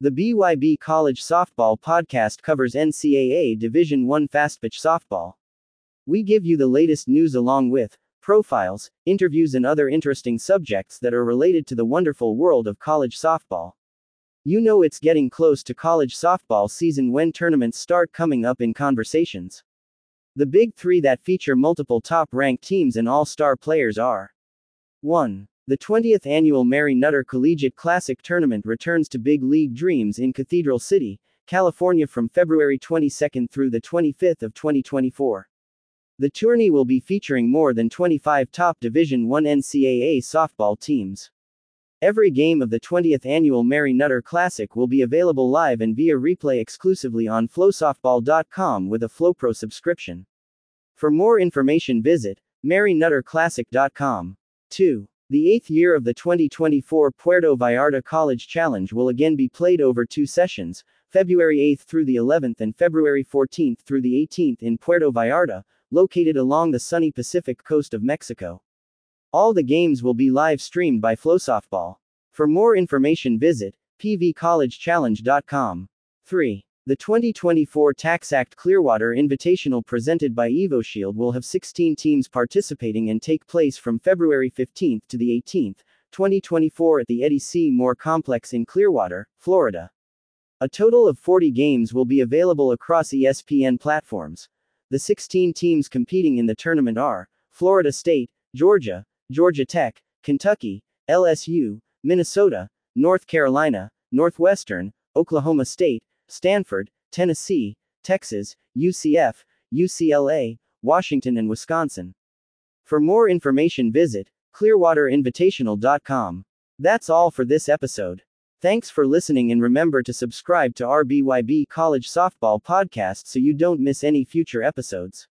The BYB College Softball Podcast covers NCAA Division I fastpitch softball. We give you the latest news along with profiles, interviews, and other interesting subjects that are related to the wonderful world of college softball. You know it's getting close to college softball season when tournaments start coming up in conversations. The big three that feature multiple top-ranked teams and all-star players are 1. The 20th annual Mary Nutter Collegiate Classic tournament returns to Big League Dreams in Cathedral City, California from February 22 through the 25th of 2024. The tourney will be featuring more than 25 top Division I NCAA softball teams. Every game of the 20th annual Mary Nutter Classic will be available live and via replay exclusively on flowsoftball.com with a FlowPro subscription. For more information visit marynutterclassic.com. 2. The eighth year of the 2024 Puerto Vallarta College Challenge will again be played over two sessions, February 8th through the 11th and February 14th through the 18th in Puerto Vallarta, located along the sunny Pacific coast of Mexico. All the games will be live streamed by FlowSoftball. For more information visit pvcollegechallenge.com. 3. The 2024 Tax Act Clearwater Invitational presented by EvoShield will have 16 teams participating and take place from February 15 to the 18th, 2024 at the Eddie C. Moore Complex in Clearwater, Florida. A total of 40 games will be available across ESPN platforms. The 16 teams competing in the tournament are Florida State, Georgia, Georgia Tech, Kentucky, LSU, Minnesota, North Carolina, Northwestern, Oklahoma State, Stanford, Tennessee, Texas, UCF, UCLA, Washington, and Wisconsin. For more information visit clearwaterinvitational.com. That's all for this episode. Thanks for listening, and remember to subscribe to our BYB College Softball Podcast so you don't miss any future episodes.